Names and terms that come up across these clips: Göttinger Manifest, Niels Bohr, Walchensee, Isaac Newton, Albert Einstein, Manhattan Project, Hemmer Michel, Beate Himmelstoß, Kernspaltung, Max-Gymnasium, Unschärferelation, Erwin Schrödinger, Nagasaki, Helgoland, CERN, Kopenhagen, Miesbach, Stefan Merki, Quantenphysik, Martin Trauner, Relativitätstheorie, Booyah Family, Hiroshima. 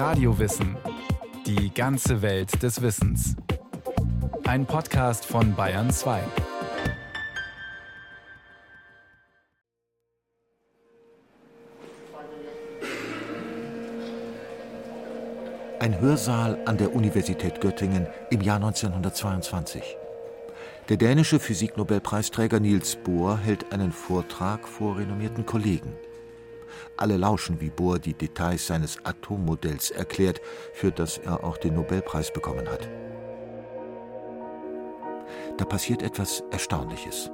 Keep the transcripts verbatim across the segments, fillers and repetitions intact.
Radio Wissen. Die ganze Welt des Wissens. Ein Podcast von Bayern zwei. Ein Hörsaal an der Universität Göttingen im Jahr neunzehnhundertzweiundzwanzig. Der dänische Physiknobelpreisträger Niels Bohr hält einen Vortrag vor renommierten Kollegen. Alle lauschen, wie Bohr die Details seines Atommodells erklärt, für das er auch den Nobelpreis bekommen hat. Da passiert etwas Erstaunliches.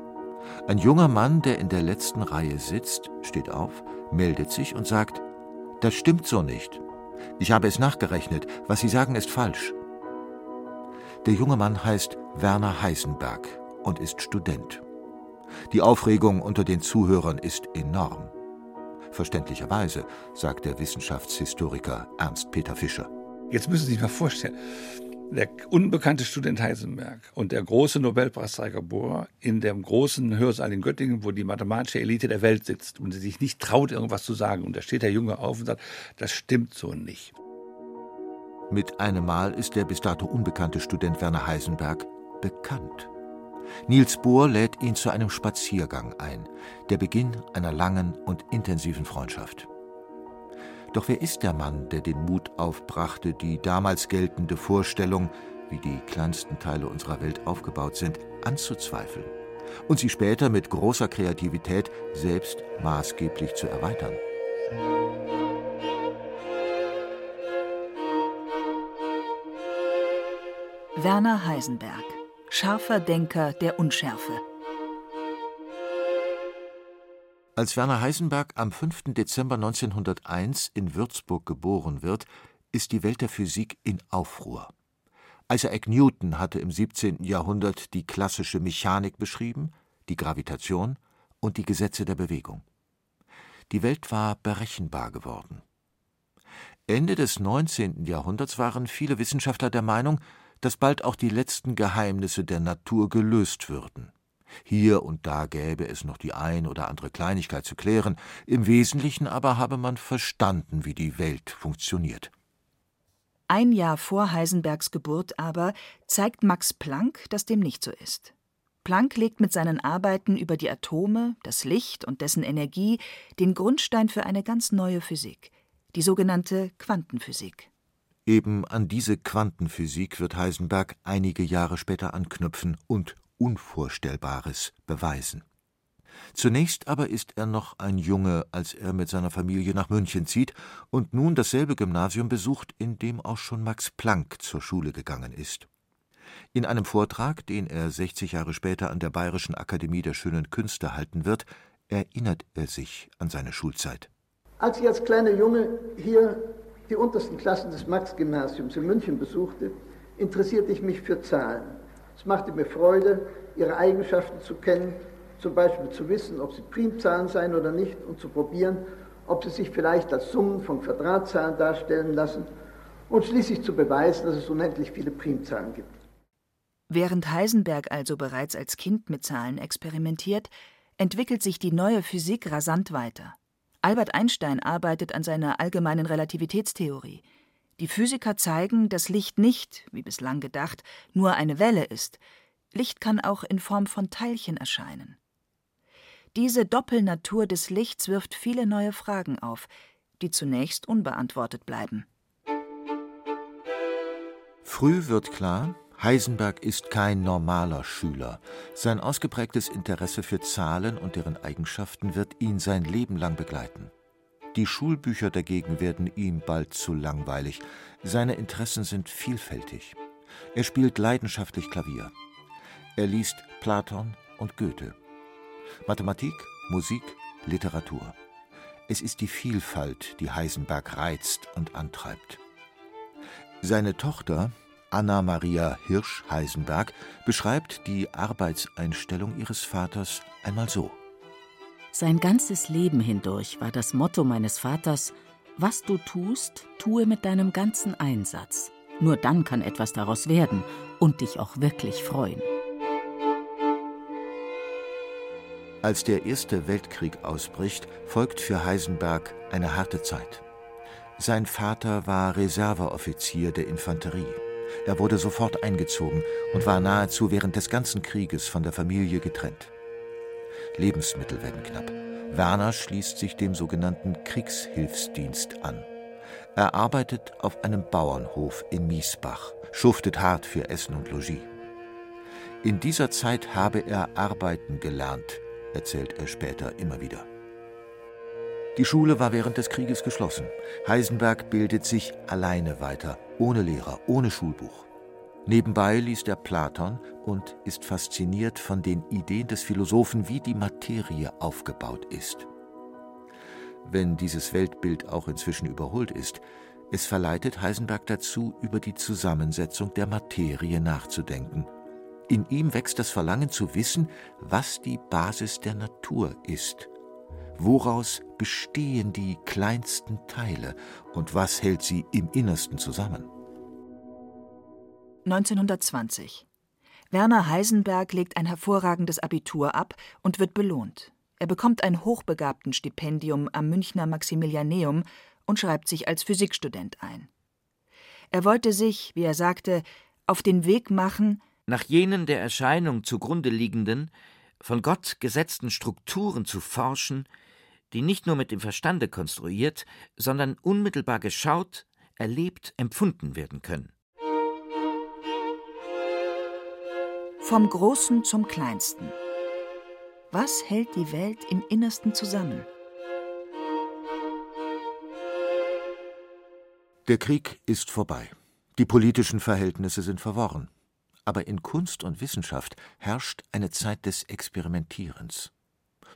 Ein junger Mann, der in der letzten Reihe sitzt, steht auf, meldet sich und sagt: Das stimmt so nicht. Ich habe es nachgerechnet. Was Sie sagen, ist falsch. Der junge Mann heißt Werner Heisenberg und ist Student. Die Aufregung unter den Zuhörern ist enorm. Verständlicherweise, sagt der Wissenschaftshistoriker Ernst-Peter Fischer. Jetzt müssen Sie sich mal vorstellen, der unbekannte Student Heisenberg und der große Nobelpreisträger Bohr in dem großen Hörsaal in Göttingen, wo die mathematische Elite der Welt sitzt und sie sich nicht traut, irgendwas zu sagen. Und da steht der Junge auf und sagt, das stimmt so nicht. Mit einem Mal ist der bis dato unbekannte Student Werner Heisenberg bekannt. Niels Bohr lädt ihn zu einem Spaziergang ein, der Beginn einer langen und intensiven Freundschaft. Doch wer ist der Mann, der den Mut aufbrachte, die damals geltende Vorstellung, wie die kleinsten Teile unserer Welt aufgebaut sind, anzuzweifeln und sie später mit großer Kreativität selbst maßgeblich zu erweitern? Werner Heisenberg, scharfer Denker der Unschärfe. Als Werner Heisenberg am fünften Dezember neunzehnhunderteins in Würzburg geboren wird, ist die Welt der Physik in Aufruhr. Isaac Newton hatte im siebzehnten Jahrhundert die klassische Mechanik beschrieben, die Gravitation und die Gesetze der Bewegung. Die Welt war berechenbar geworden. Ende des neunzehnten Jahrhunderts waren viele Wissenschaftler der Meinung, dass bald auch die letzten Geheimnisse der Natur gelöst würden. Hier und da gäbe es noch die ein oder andere Kleinigkeit zu klären, im Wesentlichen aber habe man verstanden, wie die Welt funktioniert. Ein Jahr vor Heisenbergs Geburt aber zeigt Max Planck, dass dem nicht so ist. Planck legt mit seinen Arbeiten über die Atome, das Licht und dessen Energie den Grundstein für eine ganz neue Physik, die sogenannte Quantenphysik. Eben an diese Quantenphysik wird Heisenberg einige Jahre später anknüpfen und Unvorstellbares beweisen. Zunächst aber ist er noch ein Junge, als er mit seiner Familie nach München zieht und nun dasselbe Gymnasium besucht, in dem auch schon Max Planck zur Schule gegangen ist. In einem Vortrag, den er sechzig Jahre später an der Bayerischen Akademie der Schönen Künste halten wird, erinnert er sich an seine Schulzeit. Als ich als kleiner Junge hier die untersten Klassen des Max-Gymnasiums in München besuchte, interessierte ich mich für Zahlen. Es machte mir Freude, ihre Eigenschaften zu kennen, zum Beispiel zu wissen, ob sie Primzahlen seien oder nicht und zu probieren, ob sie sich vielleicht als Summen von Quadratzahlen darstellen lassen und schließlich zu beweisen, dass es unendlich viele Primzahlen gibt. Während Heisenberg also bereits als Kind mit Zahlen experimentiert, entwickelt sich die neue Physik rasant weiter. Albert Einstein arbeitet an seiner allgemeinen Relativitätstheorie. Die Physiker zeigen, dass Licht nicht, wie bislang gedacht, nur eine Welle ist. Licht kann auch in Form von Teilchen erscheinen. Diese Doppelnatur des Lichts wirft viele neue Fragen auf, die zunächst unbeantwortet bleiben. Früh wird klar, Heisenberg ist kein normaler Schüler. Sein ausgeprägtes Interesse für Zahlen und deren Eigenschaften wird ihn sein Leben lang begleiten. Die Schulbücher dagegen werden ihm bald zu langweilig. Seine Interessen sind vielfältig. Er spielt leidenschaftlich Klavier. Er liest Platon und Goethe. Mathematik, Musik, Literatur. Es ist die Vielfalt, die Heisenberg reizt und antreibt. Seine Tochter, Anna-Maria Hirsch-Heisenberg, beschreibt die Arbeitseinstellung ihres Vaters einmal so: Sein ganzes Leben hindurch war das Motto meines Vaters: Was du tust, tue mit deinem ganzen Einsatz. Nur dann kann etwas daraus werden und dich auch wirklich freuen. Als der Erste Weltkrieg ausbricht, folgt für Heisenberg eine harte Zeit. Sein Vater war Reserveoffizier der Infanterie. Er wurde sofort eingezogen und war nahezu während des ganzen Krieges von der Familie getrennt. Lebensmittel werden knapp. Werner schließt sich dem sogenannten Kriegshilfsdienst an. Er arbeitet auf einem Bauernhof in Miesbach, schuftet hart für Essen und Logis. In dieser Zeit habe er arbeiten gelernt, erzählt er später immer wieder. Die Schule war während des Krieges geschlossen. Heisenberg bildet sich alleine weiter, ohne Lehrer, ohne Schulbuch. Nebenbei liest er Platon und ist fasziniert von den Ideen des Philosophen, wie die Materie aufgebaut ist. Wenn dieses Weltbild auch inzwischen überholt ist, es verleitet Heisenberg dazu, über die Zusammensetzung der Materie nachzudenken. In ihm wächst das Verlangen zu wissen, was die Basis der Natur ist. Woraus bestehen die kleinsten Teile und was hält sie im Innersten zusammen? neunzehnhundertzwanzig. Werner Heisenberg legt ein hervorragendes Abitur ab und wird belohnt. Er bekommt ein Hochbegabtenstipendium am Münchner Maximilianeum und schreibt sich als Physikstudent ein. Er wollte sich, wie er sagte, auf den Weg machen, nach jenen der Erscheinung zugrunde liegenden, von Gott gesetzten Strukturen zu forschen, die nicht nur mit dem Verstande konstruiert, sondern unmittelbar geschaut, erlebt, empfunden werden können. Vom Großen zum Kleinsten. Was hält die Welt im Innersten zusammen? Der Krieg ist vorbei. Die politischen Verhältnisse sind verworren. Aber in Kunst und Wissenschaft herrscht eine Zeit des Experimentierens.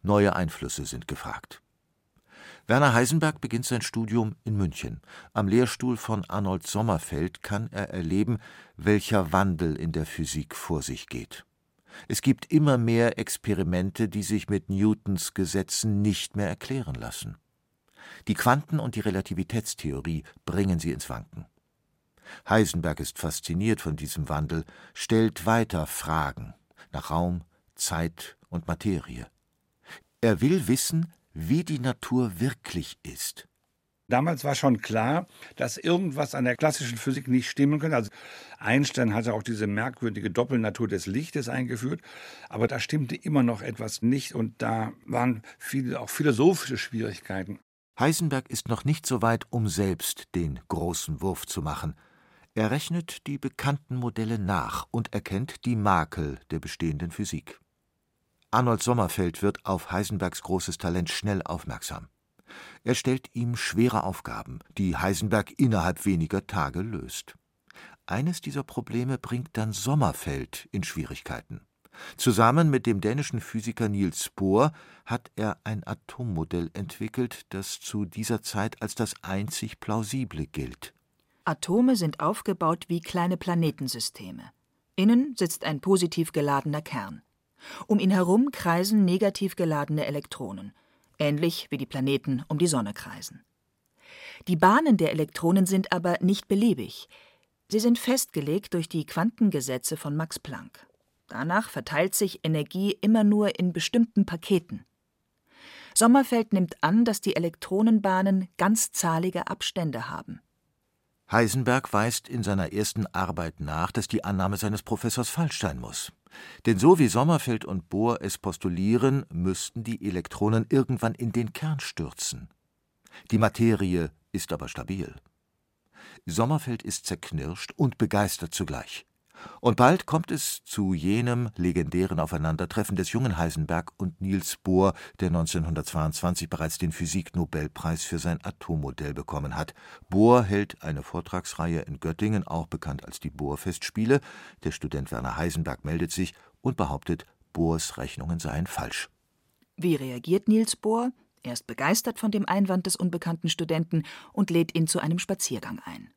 Neue Einflüsse sind gefragt. Werner Heisenberg beginnt sein Studium in München. Am Lehrstuhl von Arnold Sommerfeld kann er erleben, welcher Wandel in der Physik vor sich geht. Es gibt immer mehr Experimente, die sich mit Newtons Gesetzen nicht mehr erklären lassen. Die Quanten- und die Relativitätstheorie bringen sie ins Wanken. Heisenberg ist fasziniert von diesem Wandel, stellt weiter Fragen nach Raum, Zeit und Materie. Er will wissen, wie die Natur wirklich ist. Damals war schon klar, dass irgendwas an der klassischen Physik nicht stimmen könnte. Also Einstein hatte auch diese merkwürdige Doppelnatur des Lichtes eingeführt. Aber da stimmte immer noch etwas nicht und da waren viele, auch philosophische Schwierigkeiten. Heisenberg ist noch nicht so weit, um selbst den großen Wurf zu machen. Er rechnet die bekannten Modelle nach und erkennt die Makel der bestehenden Physik. Arnold Sommerfeld wird auf Heisenbergs großes Talent schnell aufmerksam. Er stellt ihm schwere Aufgaben, die Heisenberg innerhalb weniger Tage löst. Eines dieser Probleme bringt dann Sommerfeld in Schwierigkeiten. Zusammen mit dem dänischen Physiker Niels Bohr hat er ein Atommodell entwickelt, das zu dieser Zeit als das einzig plausible gilt. Atome sind aufgebaut wie kleine Planetensysteme. Innen sitzt ein positiv geladener Kern. Um ihn herum kreisen negativ geladene Elektronen, ähnlich wie die Planeten um die Sonne kreisen. Die Bahnen der Elektronen sind aber nicht beliebig. Sie sind festgelegt durch die Quantengesetze von Max Planck. Danach verteilt sich Energie immer nur in bestimmten Paketen. Sommerfeld nimmt an, dass die Elektronenbahnen ganzzahlige Abstände haben. Heisenberg weist in seiner ersten Arbeit nach, dass die Annahme seines Professors falsch sein muss. Denn so wie Sommerfeld und Bohr es postulieren, müssten die Elektronen irgendwann in den Kern stürzen. Die Materie ist aber stabil. Sommerfeld ist zerknirscht und begeistert zugleich. Und bald kommt es zu jenem legendären Aufeinandertreffen des jungen Heisenberg und Niels Bohr, der neunzehnhundertzweiundzwanzig bereits den Physiknobelpreis für sein Atommodell bekommen hat. Bohr hält eine Vortragsreihe in Göttingen, auch bekannt als die Bohr-Festspiele. Der Student Werner Heisenberg meldet sich und behauptet, Bohrs Rechnungen seien falsch. Wie reagiert Niels Bohr? Er ist begeistert von dem Einwand des unbekannten Studenten und lädt ihn zu einem Spaziergang ein.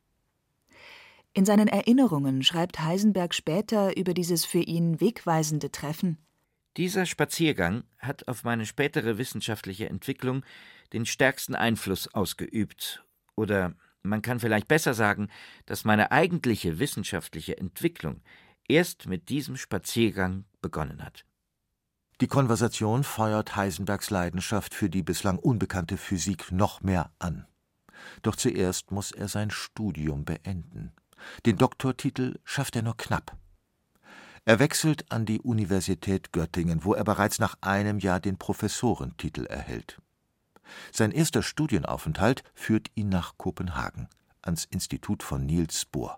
In seinen Erinnerungen schreibt Heisenberg später über dieses für ihn wegweisende Treffen: Dieser Spaziergang hat auf meine spätere wissenschaftliche Entwicklung den stärksten Einfluss ausgeübt. Oder man kann vielleicht besser sagen, dass meine eigentliche wissenschaftliche Entwicklung erst mit diesem Spaziergang begonnen hat. Die Konversation feuert Heisenbergs Leidenschaft für die bislang unbekannte Physik noch mehr an. Doch zuerst muss er sein Studium beenden. Den Doktortitel schafft er nur knapp. Er wechselt an die Universität Göttingen, wo er bereits nach einem Jahr den Professorentitel erhält. Sein erster Studienaufenthalt führt ihn nach Kopenhagen, ans Institut von Niels Bohr.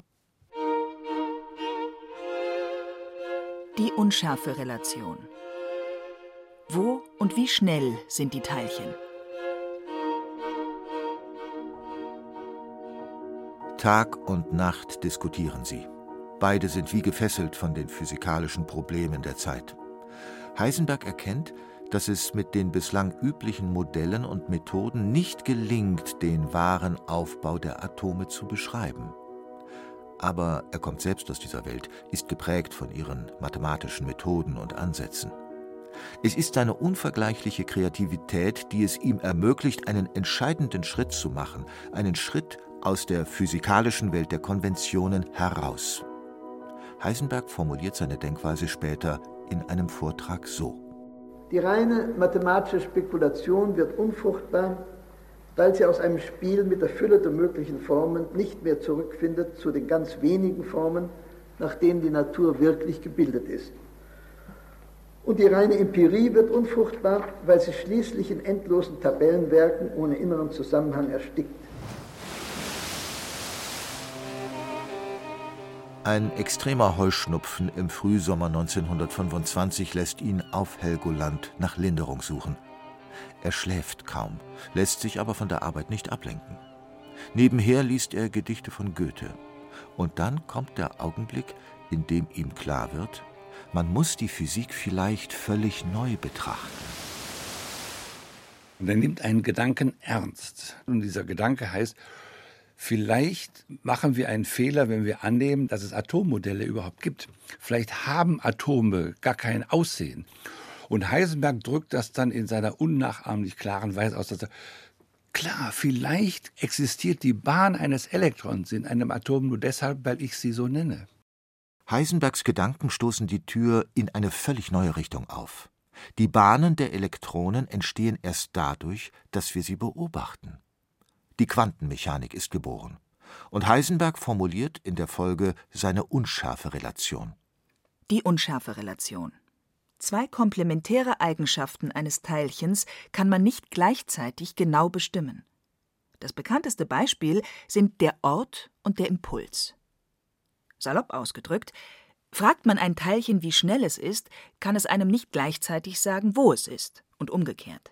Die Unschärferelation. Wo und wie schnell sind die Teilchen? Tag und Nacht diskutieren sie. Beide sind wie gefesselt von den physikalischen Problemen der Zeit. Heisenberg erkennt, dass es mit den bislang üblichen Modellen und Methoden nicht gelingt, den wahren Aufbau der Atome zu beschreiben. Aber er kommt selbst aus dieser Welt, ist geprägt von ihren mathematischen Methoden und Ansätzen. Es ist seine unvergleichliche Kreativität, die es ihm ermöglicht, einen entscheidenden Schritt zu machen, einen Schritt aus der physikalischen Welt der Konventionen heraus. Heisenberg formuliert seine Denkweise später in einem Vortrag so: Die reine mathematische Spekulation wird unfruchtbar, weil sie aus einem Spiel mit der Fülle der möglichen Formen nicht mehr zurückfindet zu den ganz wenigen Formen, nach denen die Natur wirklich gebildet ist. Und die reine Empirie wird unfruchtbar, weil sie schließlich in endlosen Tabellenwerken ohne inneren Zusammenhang erstickt. Ein extremer Heuschnupfen im Frühsommer neunzehnhundertfünfundzwanzig lässt ihn auf Helgoland nach Linderung suchen. Er schläft kaum, lässt sich aber von der Arbeit nicht ablenken. Nebenher liest er Gedichte von Goethe. Und dann kommt der Augenblick, in dem ihm klar wird, man muss die Physik vielleicht völlig neu betrachten. Und er nimmt einen Gedanken ernst. Und dieser Gedanke heißt: Vielleicht machen wir einen Fehler, wenn wir annehmen, dass es Atommodelle überhaupt gibt. Vielleicht haben Atome gar kein Aussehen. Und Heisenberg drückt das dann in seiner unnachahmlich klaren Weise aus, dass er, klar, vielleicht existiert die Bahn eines Elektrons in einem Atom nur deshalb, weil ich sie so nenne. Heisenbergs Gedanken stoßen die Tür in eine völlig neue Richtung auf. Die Bahnen der Elektronen entstehen erst dadurch, dass wir sie beobachten. Die Quantenmechanik ist geboren. Und Heisenberg formuliert in der Folge seine Unschärferelation. Die Unschärferelation. Zwei komplementäre Eigenschaften eines Teilchens kann man nicht gleichzeitig genau bestimmen. Das bekannteste Beispiel sind der Ort und der Impuls. Salopp ausgedrückt, fragt man ein Teilchen, wie schnell es ist, kann es einem nicht gleichzeitig sagen, wo es ist, und umgekehrt.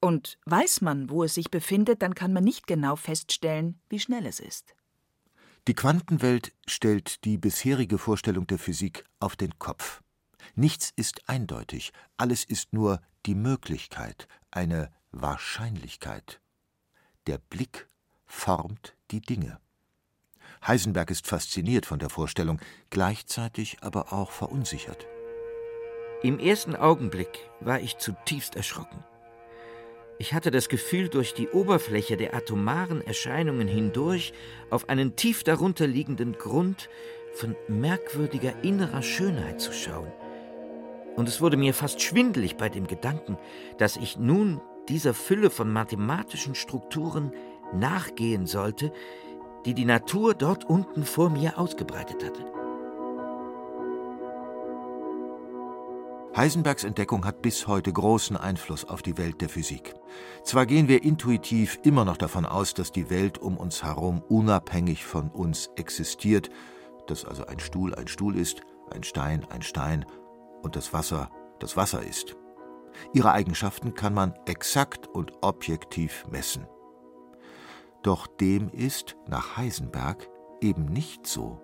Und weiß man, wo es sich befindet, dann kann man nicht genau feststellen, wie schnell es ist. Die Quantenwelt stellt die bisherige Vorstellung der Physik auf den Kopf. Nichts ist eindeutig, alles ist nur die Möglichkeit, eine Wahrscheinlichkeit. Der Blick formt die Dinge. Heisenberg ist fasziniert von der Vorstellung, gleichzeitig aber auch verunsichert. Im ersten Augenblick war ich zutiefst erschrocken. Ich hatte das Gefühl, durch die Oberfläche der atomaren Erscheinungen hindurch auf einen tief darunter liegenden Grund von merkwürdiger innerer Schönheit zu schauen. Und es wurde mir fast schwindelig bei dem Gedanken, dass ich nun dieser Fülle von mathematischen Strukturen nachgehen sollte, die die Natur dort unten vor mir ausgebreitet hatte. Heisenbergs Entdeckung hat bis heute großen Einfluss auf die Welt der Physik. Zwar gehen wir intuitiv immer noch davon aus, dass die Welt um uns herum unabhängig von uns existiert, dass also ein Stuhl ein Stuhl ist, ein Stein ein Stein und das Wasser das Wasser ist. Ihre Eigenschaften kann man exakt und objektiv messen. Doch dem ist, nach Heisenberg, eben nicht so.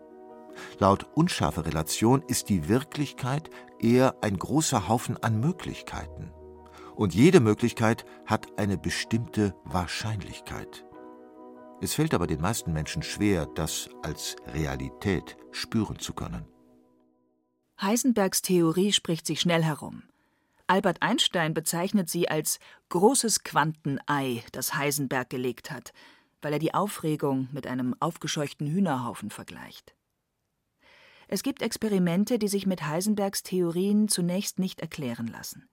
Laut Unschärferelation ist die Wirklichkeit eher ein großer Haufen an Möglichkeiten. Und jede Möglichkeit hat eine bestimmte Wahrscheinlichkeit. Es fällt aber den meisten Menschen schwer, das als Realität spüren zu können. Heisenbergs Theorie spricht sich schnell herum. Albert Einstein bezeichnet sie als großes Quantenei, das Heisenberg gelegt hat, weil er die Aufregung mit einem aufgescheuchten Hühnerhaufen vergleicht. Es gibt Experimente, die sich mit Heisenbergs Theorien zunächst nicht erklären lassen.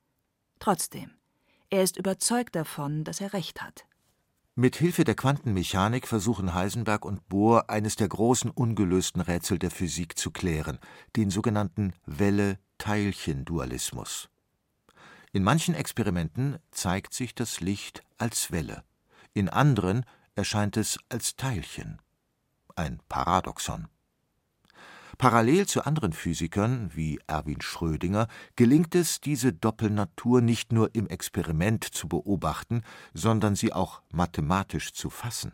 Trotzdem, er ist überzeugt davon, dass er recht hat. Mit Hilfe der Quantenmechanik versuchen Heisenberg und Bohr, eines der großen ungelösten Rätsel der Physik zu klären, den sogenannten Welle-Teilchen-Dualismus. In manchen Experimenten zeigt sich das Licht als Welle, in anderen erscheint es als Teilchen, ein Paradoxon. Parallel zu anderen Physikern, wie Erwin Schrödinger, gelingt es, diese Doppelnatur nicht nur im Experiment zu beobachten, sondern sie auch mathematisch zu fassen.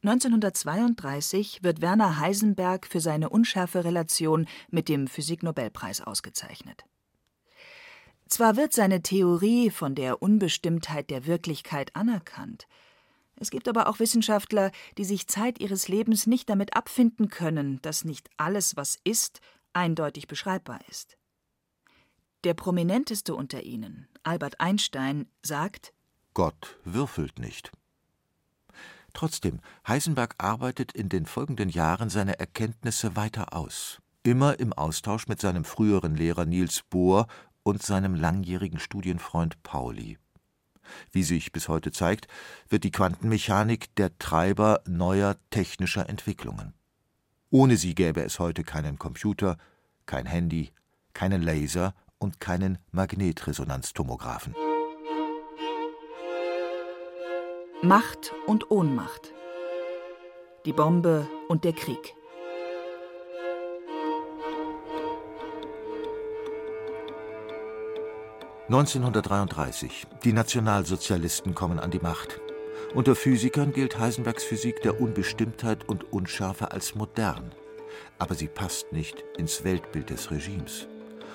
neunzehnhundertzweiunddreißig wird Werner Heisenberg für seine Unschärferelation mit dem Physiknobelpreis ausgezeichnet. Zwar wird seine Theorie von der Unbestimmtheit der Wirklichkeit anerkannt, es gibt aber auch Wissenschaftler, die sich Zeit ihres Lebens nicht damit abfinden können, dass nicht alles, was ist, eindeutig beschreibbar ist. Der prominenteste unter ihnen, Albert Einstein, sagt: Gott würfelt nicht. Trotzdem, Heisenberg arbeitet in den folgenden Jahren seine Erkenntnisse weiter aus, immer im Austausch mit seinem früheren Lehrer Niels Bohr und seinem langjährigen Studienfreund Pauli. Wie sich bis heute zeigt, wird die Quantenmechanik der Treiber neuer technischer Entwicklungen. Ohne sie gäbe es heute keinen Computer, kein Handy, keinen Laser und keinen Magnetresonanztomographen. Macht und Ohnmacht. Die Bombe und der Krieg. neunzehnhundertdreiunddreißig. Die Nationalsozialisten kommen an die Macht. Unter Physikern gilt Heisenbergs Physik der Unbestimmtheit und Unschärfe als modern. Aber sie passt nicht ins Weltbild des Regimes.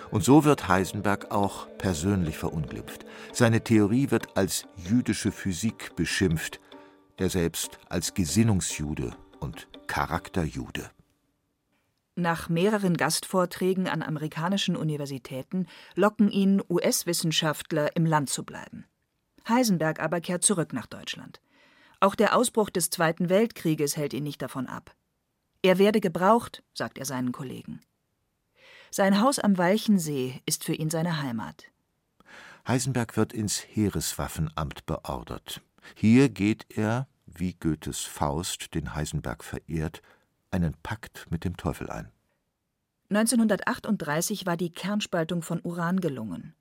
Und so wird Heisenberg auch persönlich verunglimpft. Seine Theorie wird als jüdische Physik beschimpft, er selbst als Gesinnungsjude und Charakterjude. Nach mehreren Gastvorträgen an amerikanischen Universitäten locken ihn U S-Wissenschaftler, im Land zu bleiben. Heisenberg aber kehrt zurück nach Deutschland. Auch der Ausbruch des Zweiten Weltkrieges hält ihn nicht davon ab. Er werde gebraucht, sagt er seinen Kollegen. Sein Haus am Walchensee ist für ihn seine Heimat. Heisenberg wird ins Heereswaffenamt beordert. Hier geht er, wie Goethes Faust, den Heisenberg verehrt, einen Pakt mit dem Teufel ein. neunzehnhundertachtunddreißig war die Kernspaltung von Uran gelungen.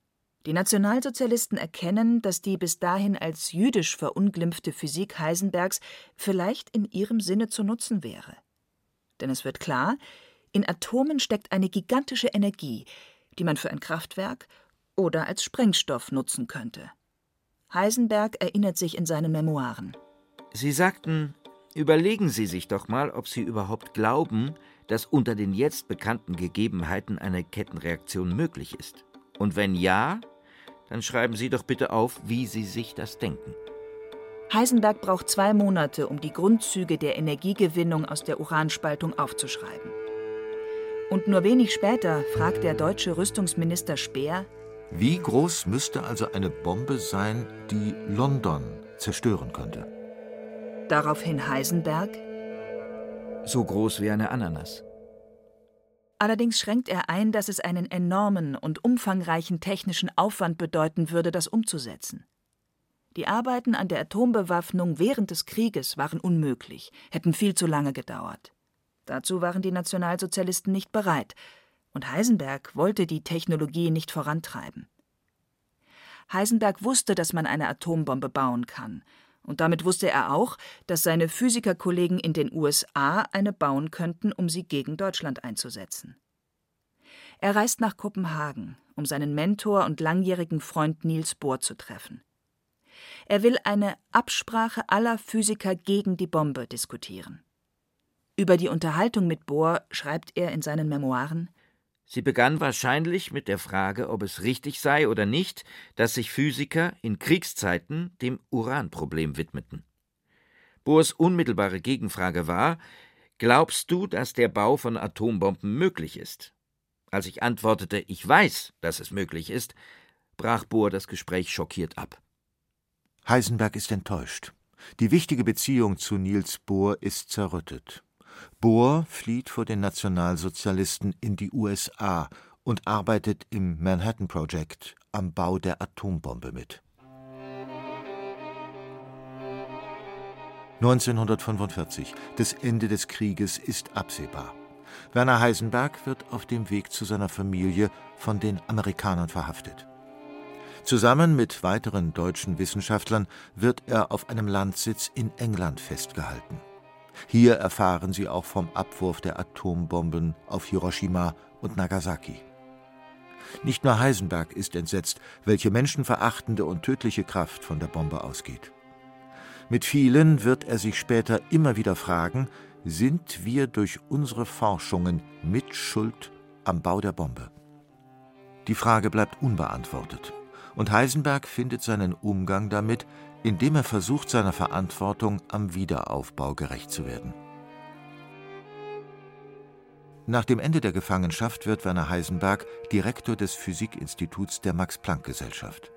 Die Nationalsozialisten erkennen, dass die bis dahin als jüdisch verunglimpfte Physik Heisenbergs vielleicht in ihrem Sinne zu nutzen wäre. Denn es wird klar, in Atomen steckt eine gigantische Energie, die man für ein Kraftwerk oder als Sprengstoff nutzen könnte. Heisenberg erinnert sich in seinen Memoiren: Sie sagten: Überlegen Sie sich doch mal, ob Sie überhaupt glauben, dass unter den jetzt bekannten Gegebenheiten eine Kettenreaktion möglich ist. Und wenn ja, dann schreiben Sie doch bitte auf, wie Sie sich das denken. Heisenberg braucht zwei Monate, um die Grundzüge der Energiegewinnung aus der Uranspaltung aufzuschreiben. Und nur wenig später fragt der deutsche Rüstungsminister Speer: Wie groß müsste also eine Bombe sein, die London zerstören könnte? Daraufhin Heisenberg: So groß wie eine Ananas. Allerdings schränkt er ein, dass es einen enormen und umfangreichen technischen Aufwand bedeuten würde, das umzusetzen. Die Arbeiten an der Atombewaffnung während des Krieges waren unmöglich, hätten viel zu lange gedauert. Dazu waren die Nationalsozialisten nicht bereit, und Heisenberg wollte die Technologie nicht vorantreiben. Heisenberg wusste, dass man eine Atombombe bauen kann. Und damit wusste er auch, dass seine Physikerkollegen in den U S A eine bauen könnten, um sie gegen Deutschland einzusetzen. Er reist nach Kopenhagen, um seinen Mentor und langjährigen Freund Niels Bohr zu treffen. Er will eine Absprache aller Physiker gegen die Bombe diskutieren. Über die Unterhaltung mit Bohr schreibt er in seinen Memoiren: Sie begann wahrscheinlich mit der Frage, ob es richtig sei oder nicht, dass sich Physiker in Kriegszeiten dem Uranproblem widmeten. Bohrs unmittelbare Gegenfrage war: Glaubst du, dass der Bau von Atombomben möglich ist? Als ich antwortete, ich weiß, dass es möglich ist, brach Bohr das Gespräch schockiert ab. Heisenberg ist enttäuscht. Die wichtige Beziehung zu Niels Bohr ist zerrüttet. Bohr flieht vor den Nationalsozialisten in die U S A und arbeitet im Manhattan Project am Bau der Atombombe mit. neunzehnhundertfünfundvierzig, das Ende des Krieges ist absehbar. Werner Heisenberg wird auf dem Weg zu seiner Familie von den Amerikanern verhaftet. Zusammen mit weiteren deutschen Wissenschaftlern wird er auf einem Landsitz in England festgehalten. Hier erfahren sie auch vom Abwurf der Atombomben auf Hiroshima und Nagasaki. Nicht nur Heisenberg ist entsetzt, welche menschenverachtende und tödliche Kraft von der Bombe ausgeht. Mit vielen wird er sich später immer wieder fragen, sind wir durch unsere Forschungen mit Schuld am Bau der Bombe? Die Frage bleibt unbeantwortet. Und Heisenberg findet seinen Umgang damit, indem er versucht, seiner Verantwortung am Wiederaufbau gerecht zu werden. Nach dem Ende der Gefangenschaft wird Werner Heisenberg Direktor des Physikinstituts der Max-Planck-Gesellschaft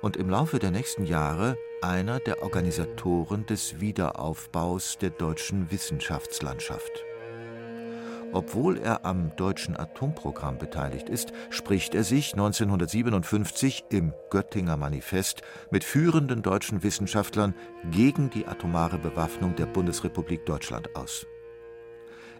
und im Laufe der nächsten Jahre einer der Organisatoren des Wiederaufbaus der deutschen Wissenschaftslandschaft. Obwohl er am deutschen Atomprogramm beteiligt ist, spricht er sich neunzehnhundertsiebenundfünfzig im Göttinger Manifest mit führenden deutschen Wissenschaftlern gegen die atomare Bewaffnung der Bundesrepublik Deutschland aus.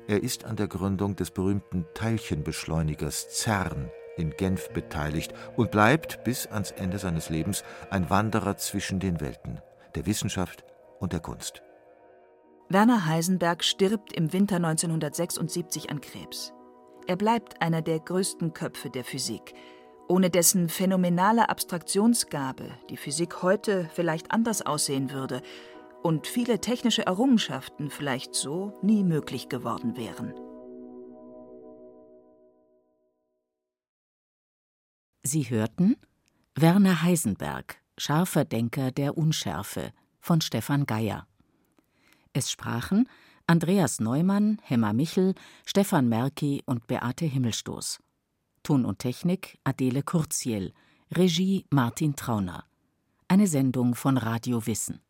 Er ist an der Gründung des berühmten Teilchenbeschleunigers CERN in Genf beteiligt und bleibt bis ans Ende seines Lebens ein Wanderer zwischen den Welten, der Wissenschaft und der Kunst. Werner Heisenberg stirbt im Winter neunzehnhundertsechsundsiebzig an Krebs. Er bleibt einer der größten Köpfe der Physik, ohne dessen phänomenale Abstraktionsgabe die Physik heute vielleicht anders aussehen würde und viele technische Errungenschaften vielleicht so nie möglich geworden wären. Sie hörten Werner Heisenberg, scharfer Denker der Unschärfe von Stefan Geier. Es sprachen Andreas Neumann, Hemmer Michel, Stefan Merki und Beate Himmelstoß. Ton und Technik Adele Kurziel, Regie Martin Trauner. Eine Sendung von Radio Wissen.